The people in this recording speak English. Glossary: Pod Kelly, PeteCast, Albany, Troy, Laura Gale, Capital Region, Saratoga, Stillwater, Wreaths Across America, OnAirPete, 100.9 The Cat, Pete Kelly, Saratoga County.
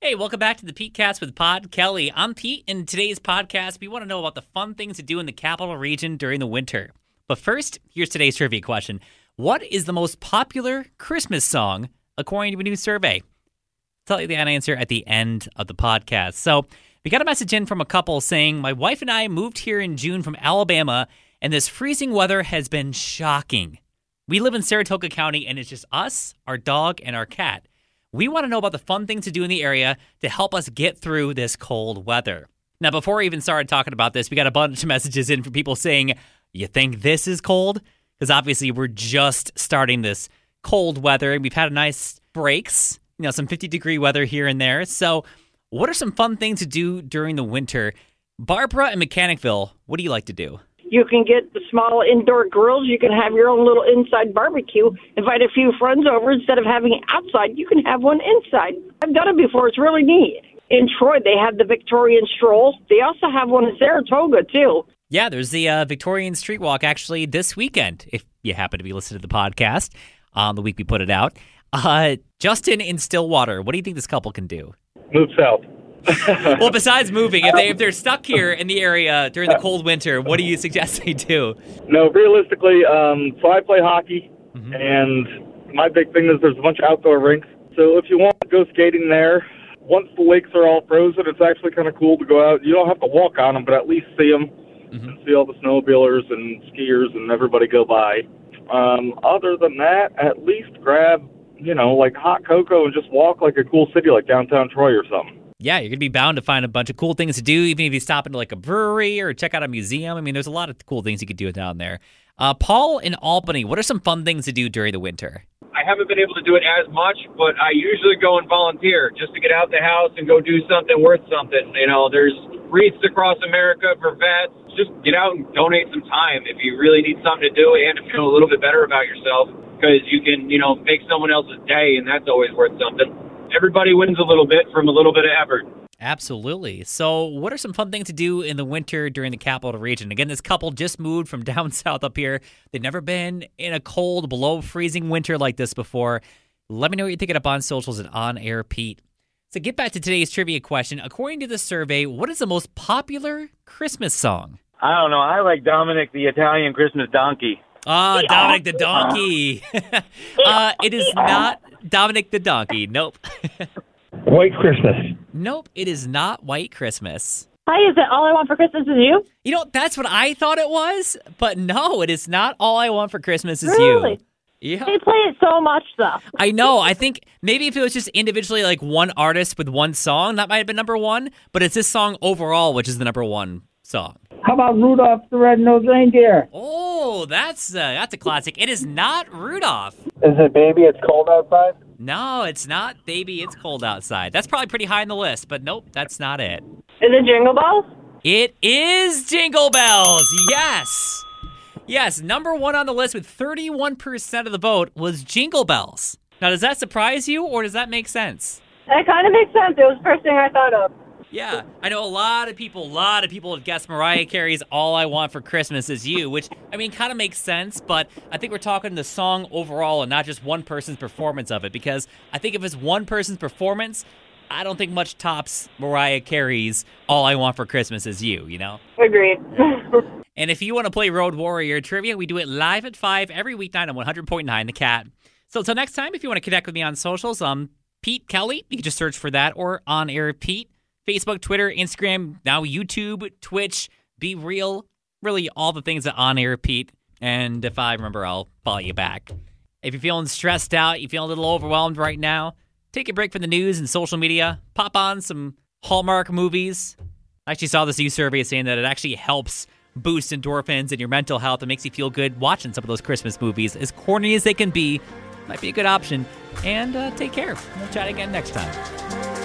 Hey, welcome back to the PeteCast with Pod Kelly. I'm Pete, and in today's podcast, we want to know about the fun things to do in the Capital Region during the winter. But first, here's today's trivia question. What is the most popular Christmas song, according to a new survey? I'll tell you the answer at the end of the podcast. So we got a message in from a couple saying, my wife and I moved here in June from Alabama, and this freezing weather has been shocking. We live in Saratoga County, and it's just us, our dog, and our cat. We want to know about the fun things to do in the area to help us get through this cold weather. Now, before I even started talking about this, we got a bunch of messages in from people saying, you think this is cold? Because obviously we're just starting this cold weather, and we've had a nice breaks, you know, some 50-degree weather here and there. So what are some fun things to do during the winter? Barbara in Mechanicsville, what do you like to do? You can get the small indoor grills. You can have your own little inside barbecue. Invite a few friends over. Instead of having it outside, you can have one inside. I've done it before. It's really neat. In Troy, they have the Victorian Stroll. They also have one in Saratoga, too. Yeah, there's the Victorian Street Walk, actually, this weekend, if you happen to be listening to the podcast on the week we put it out. Justin in Stillwater, what do you think this couple can do? Move south. Well, besides moving, if they're stuck here in the area during the cold winter, what do you suggest they do? No, realistically, so I play hockey, and my big thing is there's a bunch of outdoor rinks. So if you want to go skating there, once the lakes are all frozen, it's actually kind of cool to go out. You don't have to walk on them, but at least see them and see all the snowmobilers and skiers and everybody go by. Other than that, at least grab, you know, like hot cocoa and just walk like a cool city like downtown Troy or something. Yeah, you're going to be bound to find a bunch of cool things to do, even if you stop into like a brewery or check out a museum. I mean, there's a lot of cool things you could do down there. Paul in Albany, what are some fun things to do during the winter? I haven't been able to do it as much, but I usually go and volunteer just to get out the house and go do something worth something. You know, there's Wreaths Across America for vets. Just get out and donate some time if you really need something to do and to feel a little bit better about yourself, because you can, you know, make someone else's day, and that's always worth something. Everybody wins a little bit from a little bit of effort. Absolutely. So what are some fun things to do in the winter during the Capital Region? Again, this couple just moved from down south up here. They've never been in a cold, below-freezing winter like this before. Let me know what you're thinking up on socials at OnAirPete. So get back to today's trivia question. According to the survey, what is the most popular Christmas song? I don't know. I like Dominic the Italian Christmas Donkey. Oh, Dominic the Donkey. It is not Dominic the Donkey. Nope. White Christmas. Nope, it is not White Christmas. Hi, is it All I Want for Christmas Is You? You know, that's what I thought it was, but no, it is not All I Want for Christmas Is You. Yeah. They play it so much, though. I know. I think maybe if it was just individually like one artist with one song, that might have been number one, but it's this song overall, which is the number one song. How about Rudolph the Red-Nosed Reindeer? Oh, that's a classic. It is not Rudolph. Is it Baby It's Cold Outside? No, it's not Baby It's Cold Outside. That's probably pretty high on the list, but nope, that's not it. Is it Jingle Bells? It is Jingle Bells, yes. Yes, number one on the list with 31% of the vote was Jingle Bells. Now, does that surprise you, or does that make sense? That kind of makes sense. It was the first thing I thought of. Yeah, I know a lot of people would guess Mariah Carey's All I Want for Christmas Is You, which, I mean, kind of makes sense, but I think we're talking the song overall and not just one person's performance of it, because I think if it's one person's performance, I don't think much tops Mariah Carey's All I Want for Christmas Is You, you know? Agreed. And if you want to play Road Warrior Trivia, we do it live at 5 every weeknight on 100.9 The Cat. So until next time, if you want to connect with me on socials, Pete Kelly, you can just search for that, or On Air Pete. Facebook, Twitter, Instagram, now YouTube, Twitch, Be Real, really all the things that On Air Pete. And if I remember, I'll follow you back. If you're feeling stressed out, you feel a little overwhelmed right now, take a break from the news and social media. Pop on some Hallmark movies. I actually saw this new survey saying that it actually helps boost endorphins and your mental health. It makes you feel good watching some of those Christmas movies. As corny as they can be, might be a good option. And take care. We'll chat again next time.